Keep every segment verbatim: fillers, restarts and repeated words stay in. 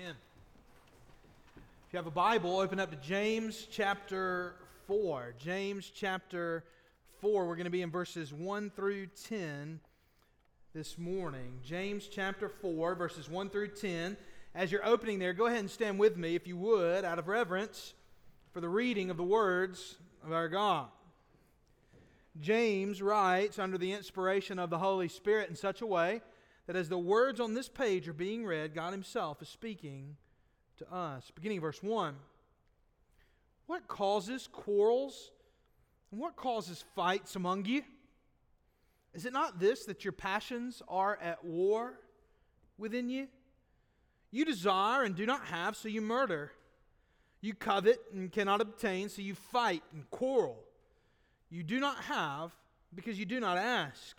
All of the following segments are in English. Amen. If you have a Bible, open up to James chapter four. James chapter four. We're going to be in verses one through ten this morning. James chapter four, verses one through ten. As you're opening there, go ahead and stand with me, if you would, out of reverence for the reading of the words of our God. James writes under the inspiration of the Holy Spirit in such a way that as the words on this page are being read, God Himself is speaking to us. Beginning verse one, "What causes quarrels and what causes fights among you? Is it not this, that your passions are at war within you? You desire and do not have, so you murder. You covet and cannot obtain, so you fight and quarrel. You do not have because you do not ask.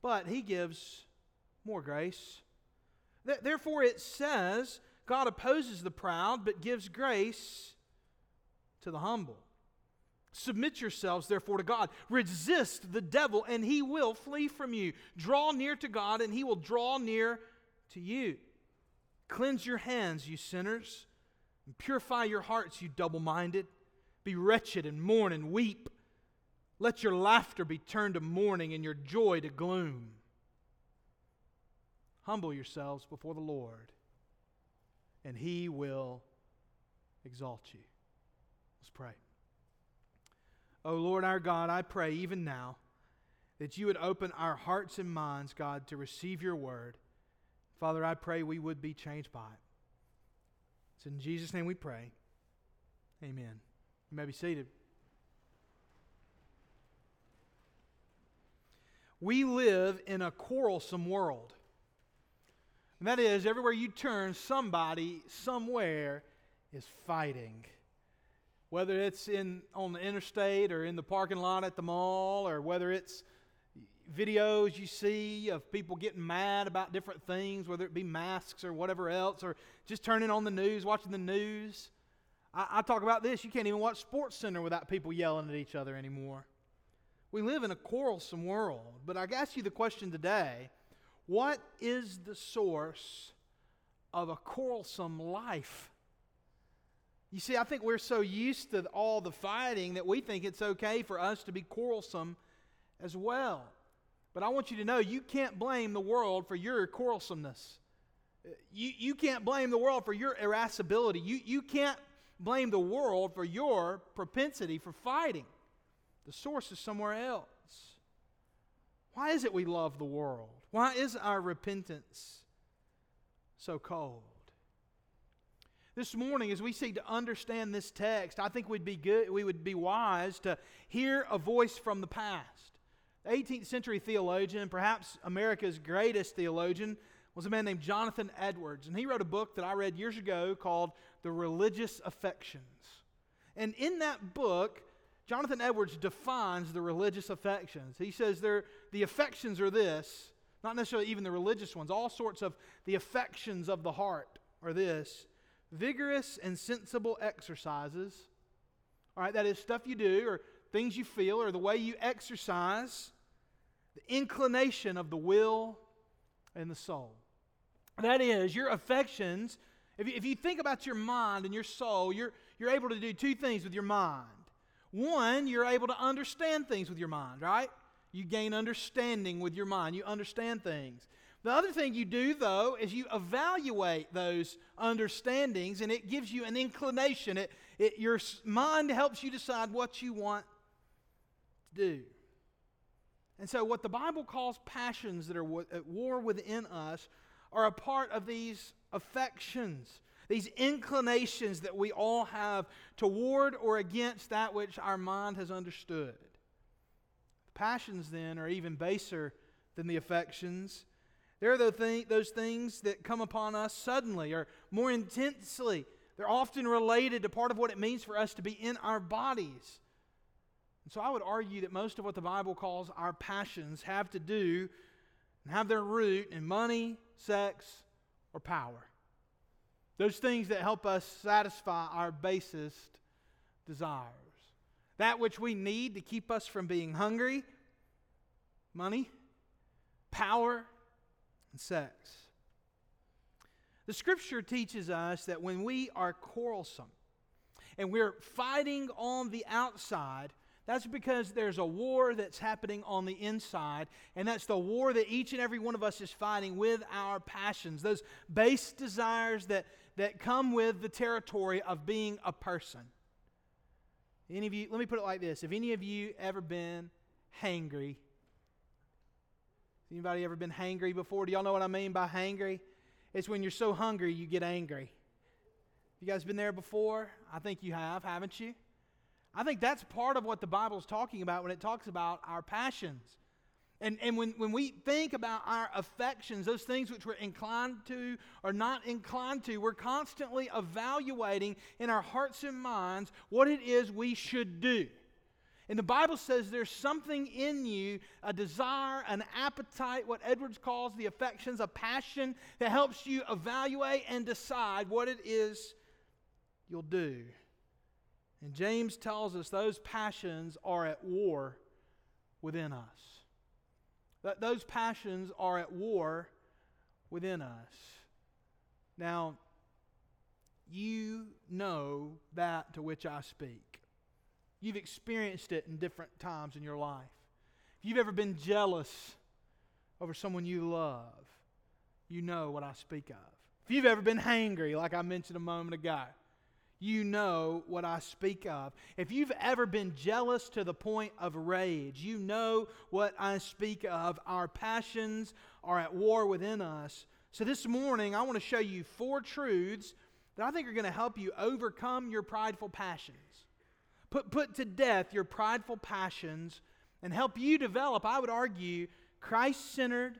But He gives more grace. Th- therefore it says, 'God opposes the proud, but gives grace to the humble.' Submit yourselves, therefore, to God. Resist the devil, and he will flee from you. Draw near to God, and He will draw near to you. Cleanse your hands, you sinners, and purify your hearts, you double-minded. Be wretched and mourn and weep. Let your laughter be turned to mourning and your joy to gloom. Humble yourselves before the Lord, and He will exalt you." Let's pray. Oh Lord our God, I pray even now that You would open our hearts and minds, God, to receive Your word. Father, I pray we would be changed by it. It's in Jesus' name we pray. Amen. You may be seated. We live in a quarrelsome world. And that is, everywhere you turn, somebody, somewhere is fighting. Whether it's in on the interstate or in the parking lot at the mall, or whether it's videos you see of people getting mad about different things, whether it be masks or whatever else, or just turning on the news, watching the news. I, I talk about this. You can't even watch SportsCenter without people yelling at each other anymore. We live in a quarrelsome world. But I ask you the question today, what is the source of a quarrelsome life? You see, I think we're so used to all the fighting that we think it's okay for us to be quarrelsome as well. But I want you to know, you can't blame the world for your quarrelsomeness. You, you can't blame the world for your irascibility. You, you can't blame the world for your propensity for fighting. The source is somewhere else. Why is it we love the world? Why is our repentance so cold? This morning, as we seek to understand this text, I think we'd be good, we would be wise to hear a voice from the past. The eighteenth century theologian, perhaps America's greatest theologian, was a man named Jonathan Edwards. And he wrote a book that I read years ago called The Religious Affections. And in that book, Jonathan Edwards defines the religious affections. He says they're, the affections are this, not necessarily even the religious ones, all sorts of the affections of the heart are this: vigorous and sensible exercises. All right, that is stuff you do or things you feel or the way you exercise. The inclination of the will and the soul. That is, your affections. If you, if you think about your mind and your soul, you're, you're able to do two things with your mind. One, you're able to understand things with your mind, right? You gain understanding with your mind. You understand things. The other thing you do, though, is you evaluate those understandings, and it gives you an inclination. It, it, your mind helps you decide what you want to do. And so what the Bible calls passions that are at war within us are a part of these affections, these inclinations that we all have toward or against that which our mind has understood. The passions, then, are even baser than the affections. There are those, th- those things that come upon us suddenly or more intensely. They're often related to part of what it means for us to be in our bodies. And so I would argue that most of what the Bible calls our passions have to do and have their root in money, sex, or power. Those things that help us satisfy our basest desires. That which we need to keep us from being hungry, money, power, and sex. The Scripture teaches us that when we are quarrelsome and we're fighting on the outside, that's because there's a war that's happening on the inside, and that's the war that each and every one of us is fighting with our passions, those base desires that, that come with the territory of being a person. Any of you, let me put it like this. Have any of you ever been hangry? Anybody ever been hangry before? Do y'all know what I mean by hangry? It's when you're so hungry you get angry. You guys been there before? I think you have, haven't you? I think that's part of what the Bible's talking about when it talks about our passions. And, and when, when we think about our affections, those things which we're inclined to or not inclined to, we're constantly evaluating in our hearts and minds what it is we should do. And the Bible says there's something in you, a desire, an appetite, what Edwards calls the affections, a passion that helps you evaluate and decide what it is you'll do. And James tells us those passions are at war within us. That those passions are at war within us. Now, you know that to which I speak. You've experienced it in different times in your life. If you've ever been jealous over someone you love, you know what I speak of. If you've ever been hangry, like I mentioned a moment ago, you know what I speak of. If you've ever been jealous to the point of rage, you know what I speak of. Our passions are at war within us. So this morning, I want to show you four truths that I think are going to help you overcome your prideful passions. Put, put to death your prideful passions and help you develop, I would argue, Christ-centered,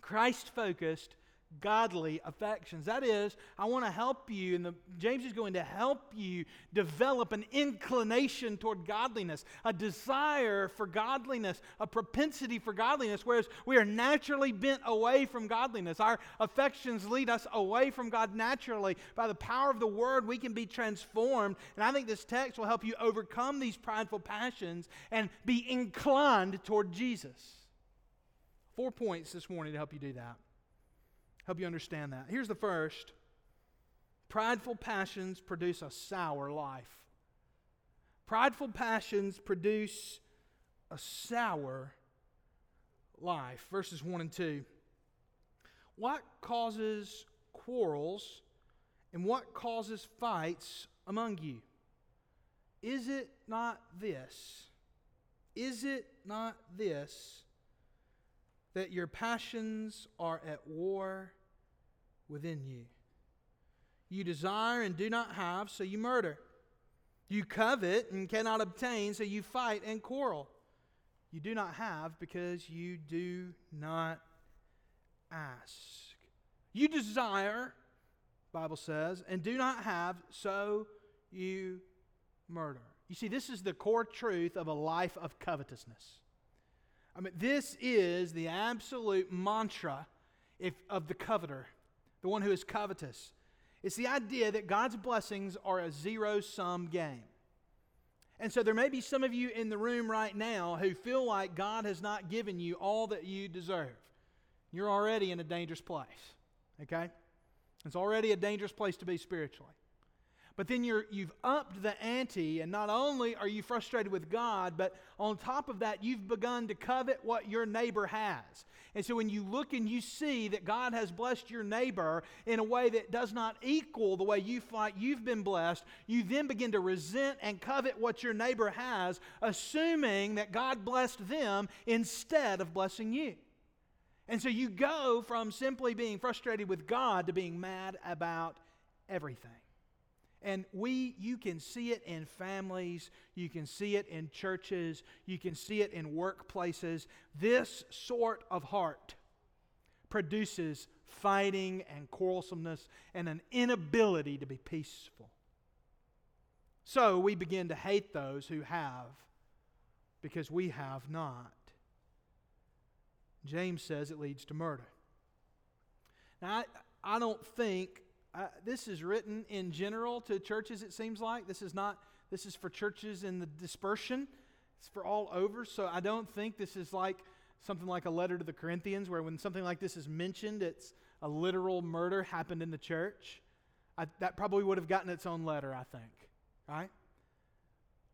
Christ-focused, godly affections. That is, I want to help you, and the, James is going to help you develop an inclination toward godliness, a desire for godliness, a propensity for godliness, whereas we are naturally bent away from godliness. Our affections lead us away from God naturally. By the power of the Word, we can be transformed, and I think this text will help you overcome these prideful passions and be inclined toward Jesus. Four points this morning to help you do that. Help you understand that. Here's the first. Prideful passions produce a sour life. Prideful passions produce a sour life. Verses one and two. What causes quarrels and what causes fights among you? Is it not this? Is it not this, that your passions are at war within you? You desire and do not have, so you murder. You covet and cannot obtain, so you fight and quarrel. You do not have because you do not ask. You desire, the Bible says, and do not have, so you murder. You see, this is the core truth of a life of covetousness. I mean, this is the absolute mantra if, of the coveter, the one who is covetous. It's the idea that God's blessings are a zero-sum game. And so there may be some of you in the room right now who feel like God has not given you all that you deserve. You're already in a dangerous place, okay? It's already a dangerous place to be spiritually. But then you're, you've upped the ante, and not only are you frustrated with God, but on top of that, you've begun to covet what your neighbor has. And so when you look and you see that God has blessed your neighbor in a way that does not equal the way you fight, you've been blessed, you then begin to resent and covet what your neighbor has, assuming that God blessed them instead of blessing you. And so you go from simply being frustrated with God to being mad about everything. And we, you can see it in families, you can see it in churches, you can see it in workplaces. This sort of heart produces fighting and quarrelsomeness and an inability to be peaceful. So we begin to hate those who have, because we have not. James says it leads to murder. Now, I, I don't think, uh, this is written in general to churches, it seems like. This is not, this is for churches in the dispersion. It's for all over, so I don't think this is like something like a letter to the Corinthians, where when something like this is mentioned, it's a literal murder happened in the church. I, that probably would have gotten its own letter, I think, right?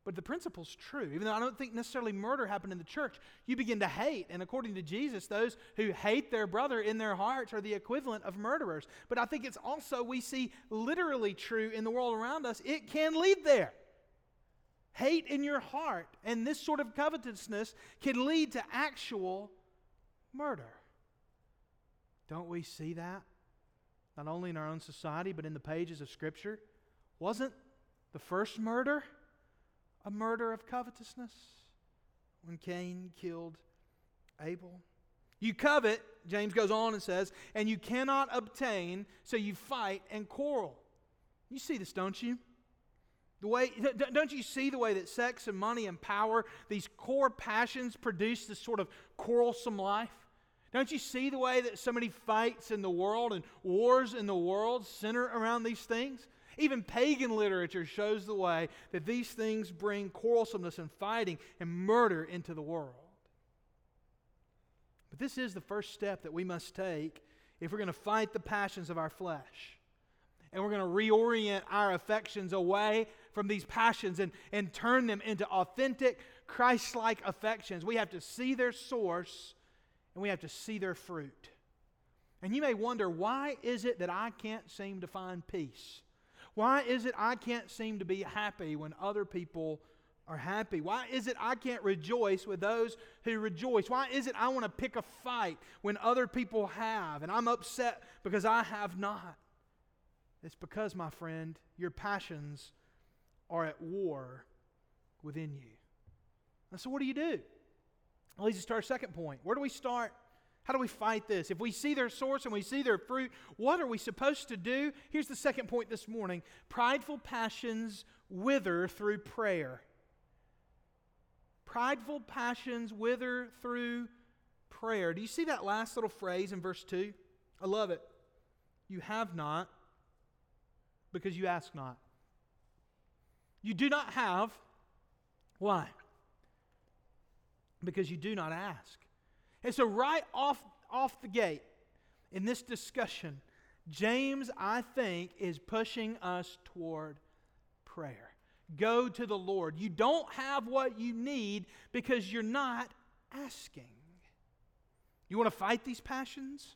But the principle's true. Even though I don't think necessarily murder happened in the church, you begin to hate. And according to Jesus, those who hate their brother in their hearts are the equivalent of murderers. But I think it's also, we see literally true in the world around us, it can lead there. Hate in your heart and this sort of covetousness can lead to actual murder. Don't we see that? Not only in our own society, but in the pages of Scripture. Wasn't the first murder a murder of covetousness when Cain killed Abel? You covet, James goes on and says, and you cannot obtain, so you fight and quarrel. You see this, don't you? The way, don't you see the way that sex and money and power, these core passions, produce this sort of quarrelsome life? Don't you see the way that so many fights in the world and wars in the world center around these things? Even pagan literature shows the way that these things bring quarrelsomeness and fighting and murder into the world. But this is the first step that we must take if we're going to fight the passions of our flesh. And we're going to reorient our affections away from these passions and, and turn them into authentic, Christ-like affections. We have to see their source and we have to see their fruit. And you may wonder, why is it that I can't seem to find peace? Why is it I can't seem to be happy when other people are happy? Why is it I can't rejoice with those who rejoice? Why is it I want to pick a fight when other people have, and I'm upset because I have not? It's because, my friend, your passions are at war within you. And so what do you do? That leads us to our second point. Where do we start? How do we fight this? If we see their source and we see their fruit, what are we supposed to do? Here's the second point this morning. Prideful passions wither through prayer. Prideful passions wither through prayer. Do you see that last little phrase in verse two? I love it. You have not because you ask not. You do not have. Why? Because you do not ask. And so right off, off the gate in this discussion, James, I think, is pushing us toward prayer. Go to the Lord. You don't have what you need because you're not asking. You want to fight these passions?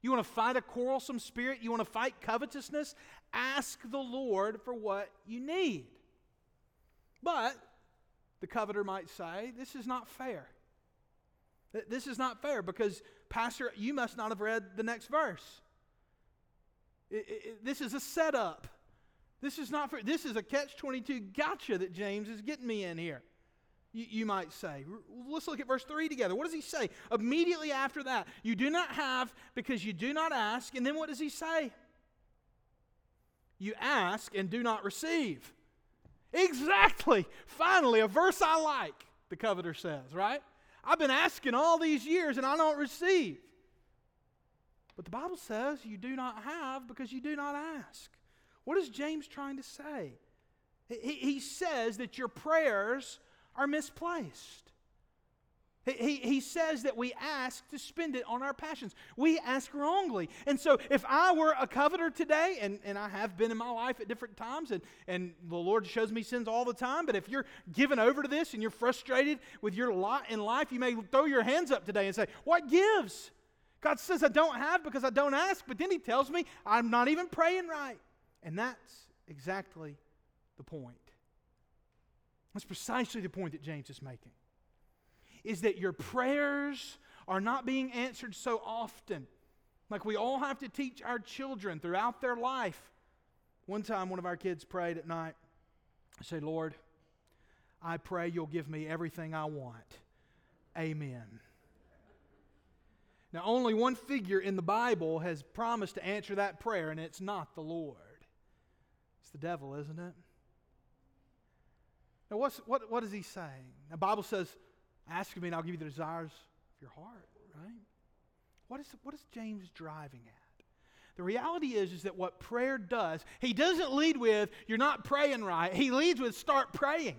You want to fight a quarrelsome spirit? You want to fight covetousness? Ask the Lord for what you need. But the coveter might say, this is not fair. This is not fair because, Pastor, you must not have read the next verse. It, it, this is a setup. This is not fair. This is a catch twenty-two gotcha that James is getting me in here, you, you might say. Let's look at verse three together. What does he say? Immediately after that, you do not have because you do not ask. And then what does he say? You ask and do not receive. Exactly. Finally, a verse I like, the coveter says, right? I've been asking all these years and I don't receive. But the Bible says you do not have because you do not ask. What is James trying to say? He, he says that your prayers are misplaced. He, he, he says that we ask to spend it on our passions. We ask wrongly. And so if I were a coveter today, and, and I have been in my life at different times, and, and the Lord shows me sins all the time, but if you're given over to this and you're frustrated with your lot in life, you may throw your hands up today and say, what gives? God says I don't have because I don't ask, but then he tells me I'm not even praying right. And that's exactly the point. That's precisely the point that James is making. Is that your prayers are not being answered so often. Like we all have to teach our children throughout their life. One time one of our kids prayed at night. I said, Lord, I pray you'll give me everything I want. Amen. Now, only one figure in the Bible has promised to answer that prayer, and it's not the Lord. It's the devil, isn't it? Now, what's, what, what is he saying? The Bible says, ask of me and I'll give you the desires of your heart, right? What is, what is James driving at? The reality is, is that what prayer does, he doesn't lead with, you're not praying right. He leads with, start praying.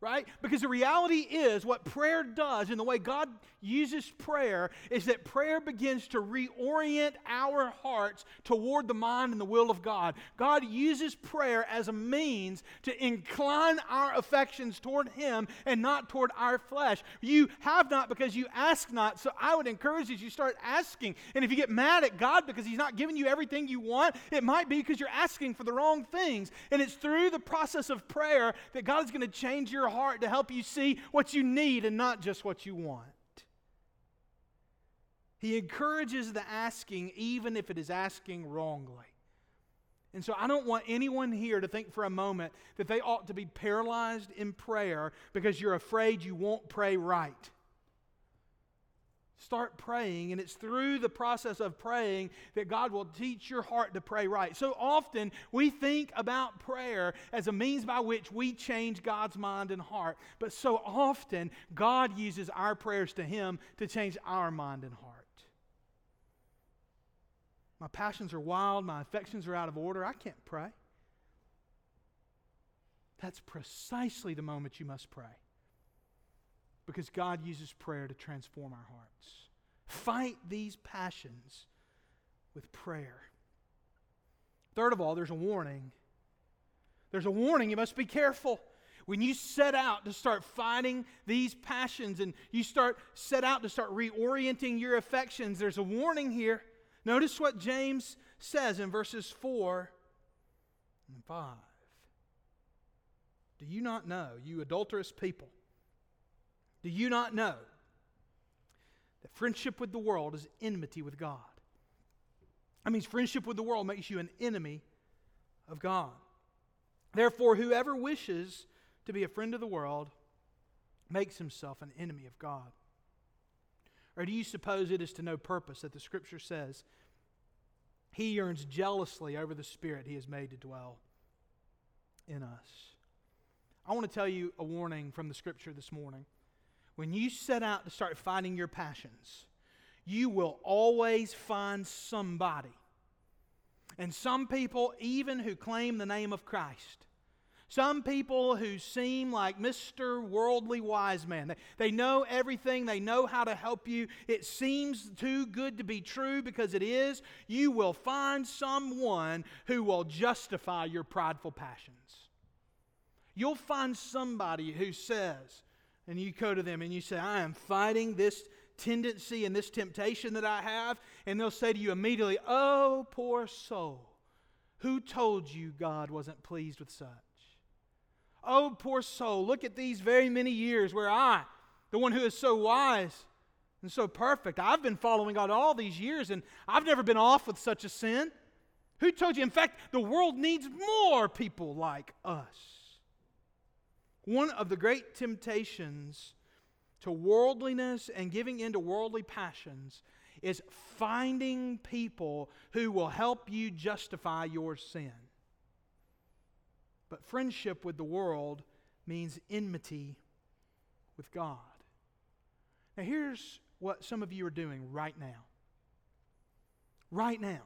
Right? Because the reality is what prayer does and the way God uses prayer is that prayer begins to reorient our hearts toward the mind and the will of God. God uses prayer as a means to incline our affections toward Him and not toward our flesh. You have not because you ask not. So I would encourage you to start asking. And if you get mad at God because He's not giving you everything you want, it might be because you're asking for the wrong things. And it's through the process of prayer that God is going to change your heart. heart to help you see what you need and not just what you want. He encourages the asking even if it is asking wrongly. And so I don't want anyone here to think for a moment that they ought to be paralyzed in prayer because you're afraid you won't pray right. Start praying, and it's through the process of praying that God will teach your heart to pray right. So often we think about prayer as a means by which we change God's mind and heart, but so often God uses our prayers to Him to change our mind and heart. My passions are wild, my affections are out of order, I can't pray. That's precisely the moment you must pray. Because God uses prayer to transform our hearts. Fight these passions with prayer. Third of all, there's a warning. There's a warning. You must be careful. When you set out to start fighting these passions and you start set out to start reorienting your affections, there's a warning here. Notice what James says in verses four and five. Do you not know, you adulterous people, do you not know that friendship with the world is enmity with God? That means friendship with the world makes you an enemy of God. Therefore, whoever wishes to be a friend of the world makes himself an enemy of God. Or do you suppose it is to no purpose that the Scripture says, He yearns jealously over the Spirit He has made to dwell in us? I want to tell you a warning from the Scripture this morning. When you set out to start fighting your passions, you will always find somebody. And some people even who claim the name of Christ. Some people who seem like Mister Worldly Wise Man. They, they know everything. They know how to help you. It seems too good to be true because it is. You will find someone who will justify your prideful passions. You'll find somebody who says, and you go to them and you say, I am fighting this tendency and this temptation that I have. And they'll say to you immediately, oh, poor soul, who told you God wasn't pleased with such? Oh, poor soul, look at these very many years where I, the one who is so wise and so perfect, I've been following God all these years and I've never been off with such a sin. Who told you? In fact, the world needs more people like us. One of the great temptations to worldliness and giving in to worldly passions is finding people who will help you justify your sin. But friendship with the world means enmity with God. Now here's what some of you are doing right now. Right now.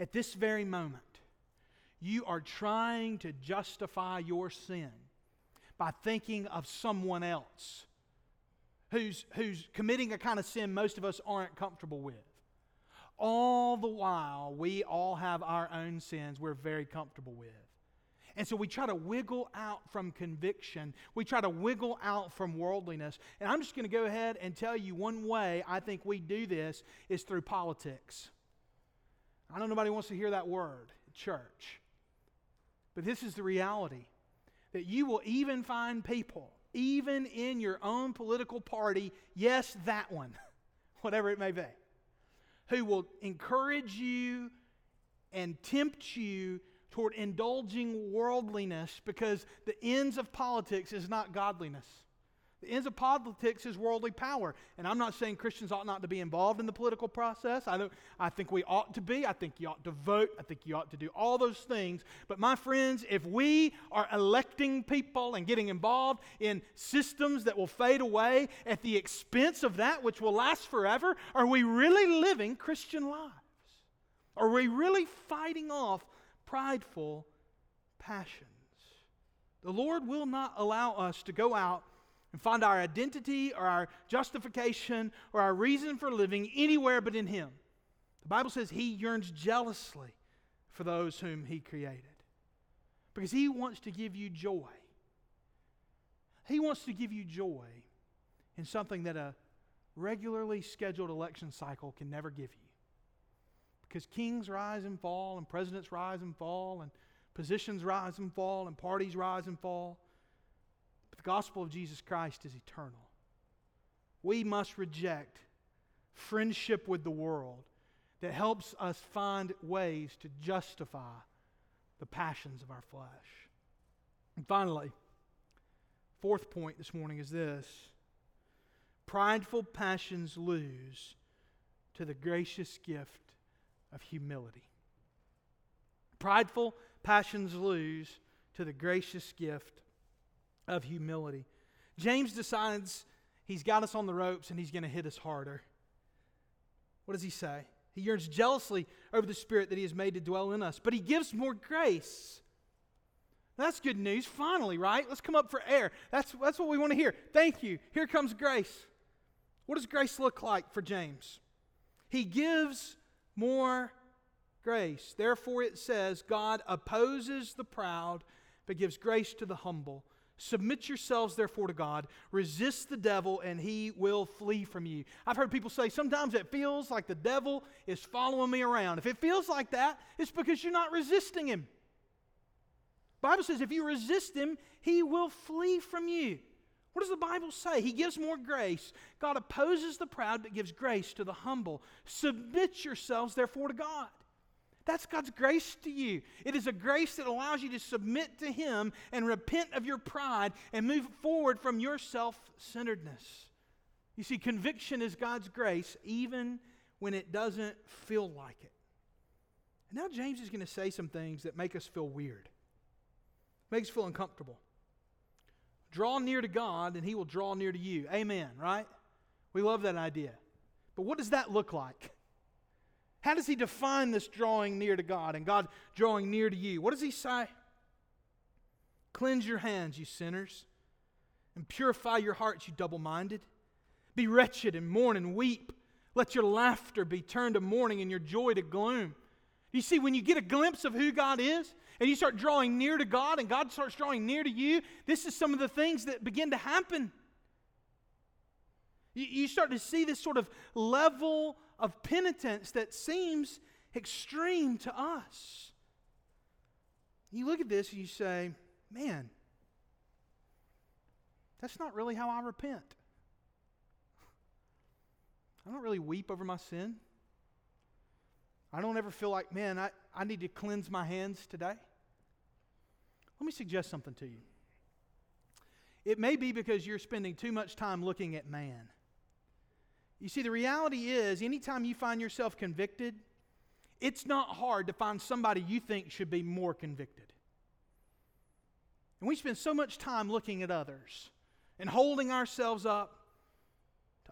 At this very moment. You are trying to justify your sin by thinking of someone else who's, who's committing a kind of sin most of us aren't comfortable with. All the while, we all have our own sins we're very comfortable with. And so we try to wiggle out from conviction. We try to wiggle out from worldliness. And I'm just going to go ahead and tell you one way I think we do this is through politics. I know nobody wants to hear that word, church. But this is the reality, that you will even find people, even in your own political party, yes, that one, whatever it may be, who will encourage you and tempt you toward indulging worldliness because the ends of politics is not godliness. The ends of politics is worldly power. And I'm not saying Christians ought not to be involved in the political process. I don't. I think we ought to be. I think you ought to vote. I think you ought to do all those things. But my friends, if we are electing people and getting involved in systems that will fade away at the expense of that which will last forever, are we really living Christian lives? Are we really fighting off prideful passions? The Lord will not allow us to go out and find our identity or our justification or our reason for living anywhere but in Him. The Bible says He yearns jealously for those whom He created, because He wants to give you joy. He wants to give you joy in something that a regularly scheduled election cycle can never give you. Because kings rise and fall, and presidents rise and fall, and positions rise and fall, and parties rise and fall. The gospel of Jesus Christ is eternal. We must reject friendship with the world that helps us find ways to justify the passions of our flesh. And finally, fourth point this morning is this: prideful passions lose to the gracious gift of humility. Prideful passions lose to the gracious gift of humility. James decides he's got us on the ropes and he's going to hit us harder. What does he say? He yearns jealously over the Spirit that He has made to dwell in us, but He gives more grace. That's good news, finally, right? Let's come up for air. That's, that's what we want to hear. Thank you. Here comes grace. What does grace look like for James? He gives more grace. Therefore, it says, God opposes the proud, but gives grace to the humble. Submit yourselves, therefore, to God. Resist the devil, and he will flee from you. I've heard people say, sometimes it feels like the devil is following me around. If it feels like that, it's because you're not resisting him. The Bible says if you resist him, he will flee from you. What does the Bible say? He gives more grace. God opposes the proud, but gives grace to the humble. Submit yourselves, therefore, to God. That's God's grace to you. It is a grace that allows you to submit to Him and repent of your pride and move forward from your self-centeredness. You see, conviction is God's grace even when it doesn't feel like it. And now James is going to say some things that make us feel weird, make us feel uncomfortable. Draw near to God and He will draw near to you. Amen, right? We love that idea. But what does that look like? How does he define this drawing near to God and God drawing near to you? What does he say? Cleanse your hands, you sinners, and purify your hearts, you double-minded. Be wretched and mourn and weep. Let your laughter be turned to mourning and your joy to gloom. You see, when you get a glimpse of who God is and you start drawing near to God and God starts drawing near to you, this is some of the things that begin to happen. You start to see this sort of level of penitence that seems extreme to us. You look at this and you say, man, that's not really how I repent. I don't really weep over my sin. I don't ever feel like, man, I, I need to cleanse my hands today. Let me suggest something to you. It may be because you're spending too much time looking at man. You see, the reality is, anytime you find yourself convicted, it's not hard to find somebody you think should be more convicted. And we spend so much time looking at others and holding ourselves up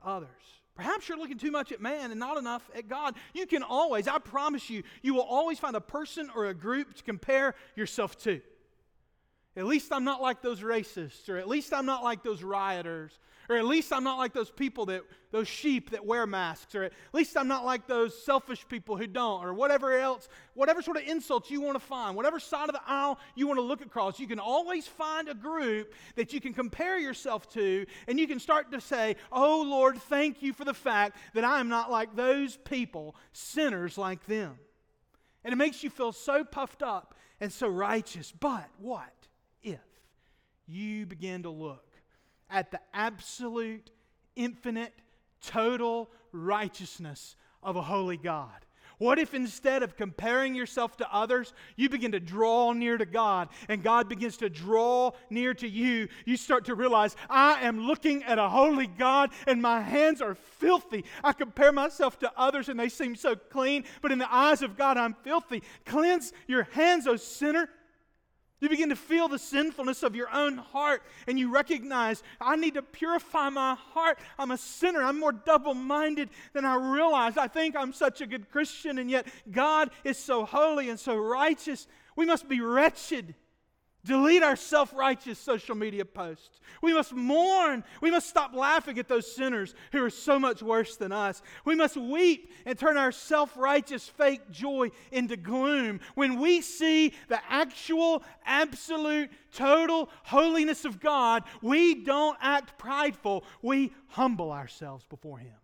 to others. Perhaps you're looking too much at man and not enough at God. You can always, I promise you, you will always find a person or a group to compare yourself to. At least I'm not like those racists, or at least I'm not like those rioters, or at least I'm not like those people that, those sheep that wear masks, or at least I'm not like those selfish people who don't, or whatever else, whatever sort of insults you want to find, whatever side of the aisle you want to look across, you can always find a group that you can compare yourself to, and you can start to say, oh Lord, thank you for the fact that I am not like those people, sinners like them. And it makes you feel so puffed up and so righteous, but what? If you begin to look at the absolute, infinite, total righteousness of a holy God, What if instead of comparing yourself to others, you begin to draw near to God, and God begins to draw near to you? You start to realize, I am looking at a holy God, and my hands are filthy. I compare myself to others, and they seem so clean, but in the eyes of God, I'm filthy. Cleanse your hands, O sinner. You begin to feel the sinfulness of your own heart, and you recognize, I need to purify my heart. I'm a sinner. I'm more double-minded than I realized. I think I'm such a good Christian, and yet God is so holy and so righteous. We must be wretched. Delete our self-righteous social media posts. We must mourn. We must stop laughing at those sinners who are so much worse than us. We must weep and turn our self-righteous fake joy into gloom. When we see the actual, absolute, total holiness of God, we don't act prideful. We humble ourselves before Him.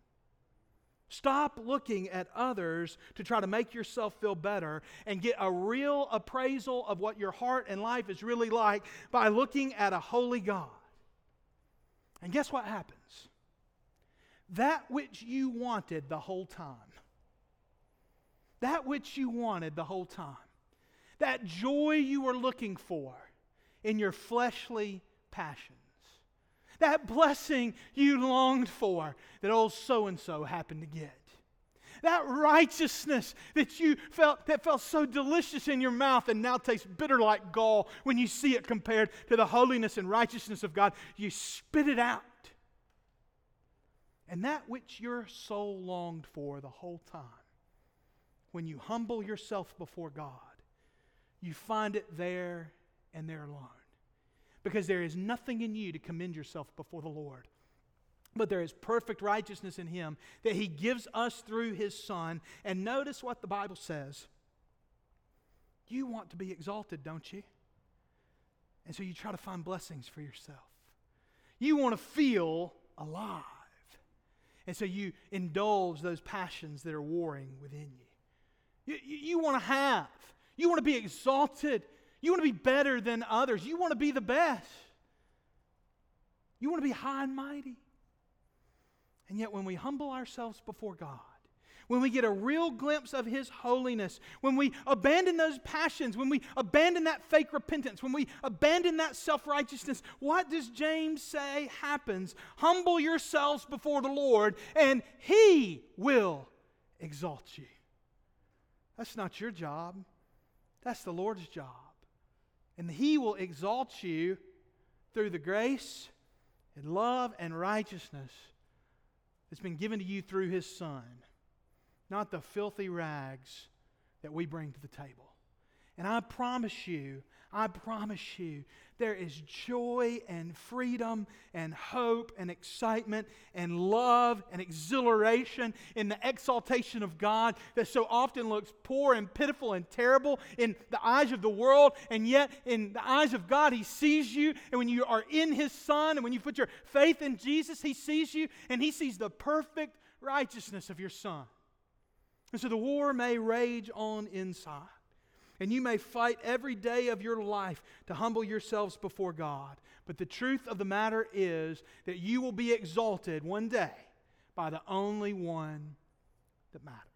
Stop looking at others to try to make yourself feel better, and get a real appraisal of what your heart and life is really like by looking at a holy God. And guess what happens? That which you wanted the whole time, that which you wanted the whole time, that joy you were looking for in your fleshly passion, that blessing you longed for that old so-and-so happened to get, that righteousness that you felt that felt so delicious in your mouth and now tastes bitter like gall when you see it compared to the holiness and righteousness of God, you spit it out. And that which your soul longed for the whole time, when you humble yourself before God, you find it there and there alone. Because there is nothing in you to commend yourself before the Lord. But there is perfect righteousness in Him that He gives us through His Son. And notice what the Bible says. You want to be exalted, don't you? And so you try to find blessings for yourself. You want to feel alive. And so you indulge those passions that are warring within you. You, you, you want to have. You want to be exalted. You want to be better than others. You want to be the best. You want to be high and mighty. And yet when we humble ourselves before God, when we get a real glimpse of His holiness, when we abandon those passions, when we abandon that fake repentance, when we abandon that self-righteousness, what does James say happens? Humble yourselves before the Lord, and He will exalt you. That's not your job. That's the Lord's job. And He will exalt you through the grace and love and righteousness that's been given to you through His Son, not the filthy rags that we bring to the table. And I promise you, I promise you, there is joy and freedom and hope and excitement and love and exhilaration in the exaltation of God that so often looks poor and pitiful and terrible in the eyes of the world. And yet in the eyes of God, He sees you. And when you are in His Son and when you put your faith in Jesus, He sees you, and He sees the perfect righteousness of your Son. And so the war may rage on inside. And you may fight every day of your life to humble yourselves before God. But the truth of the matter is that you will be exalted one day by the only one that matters.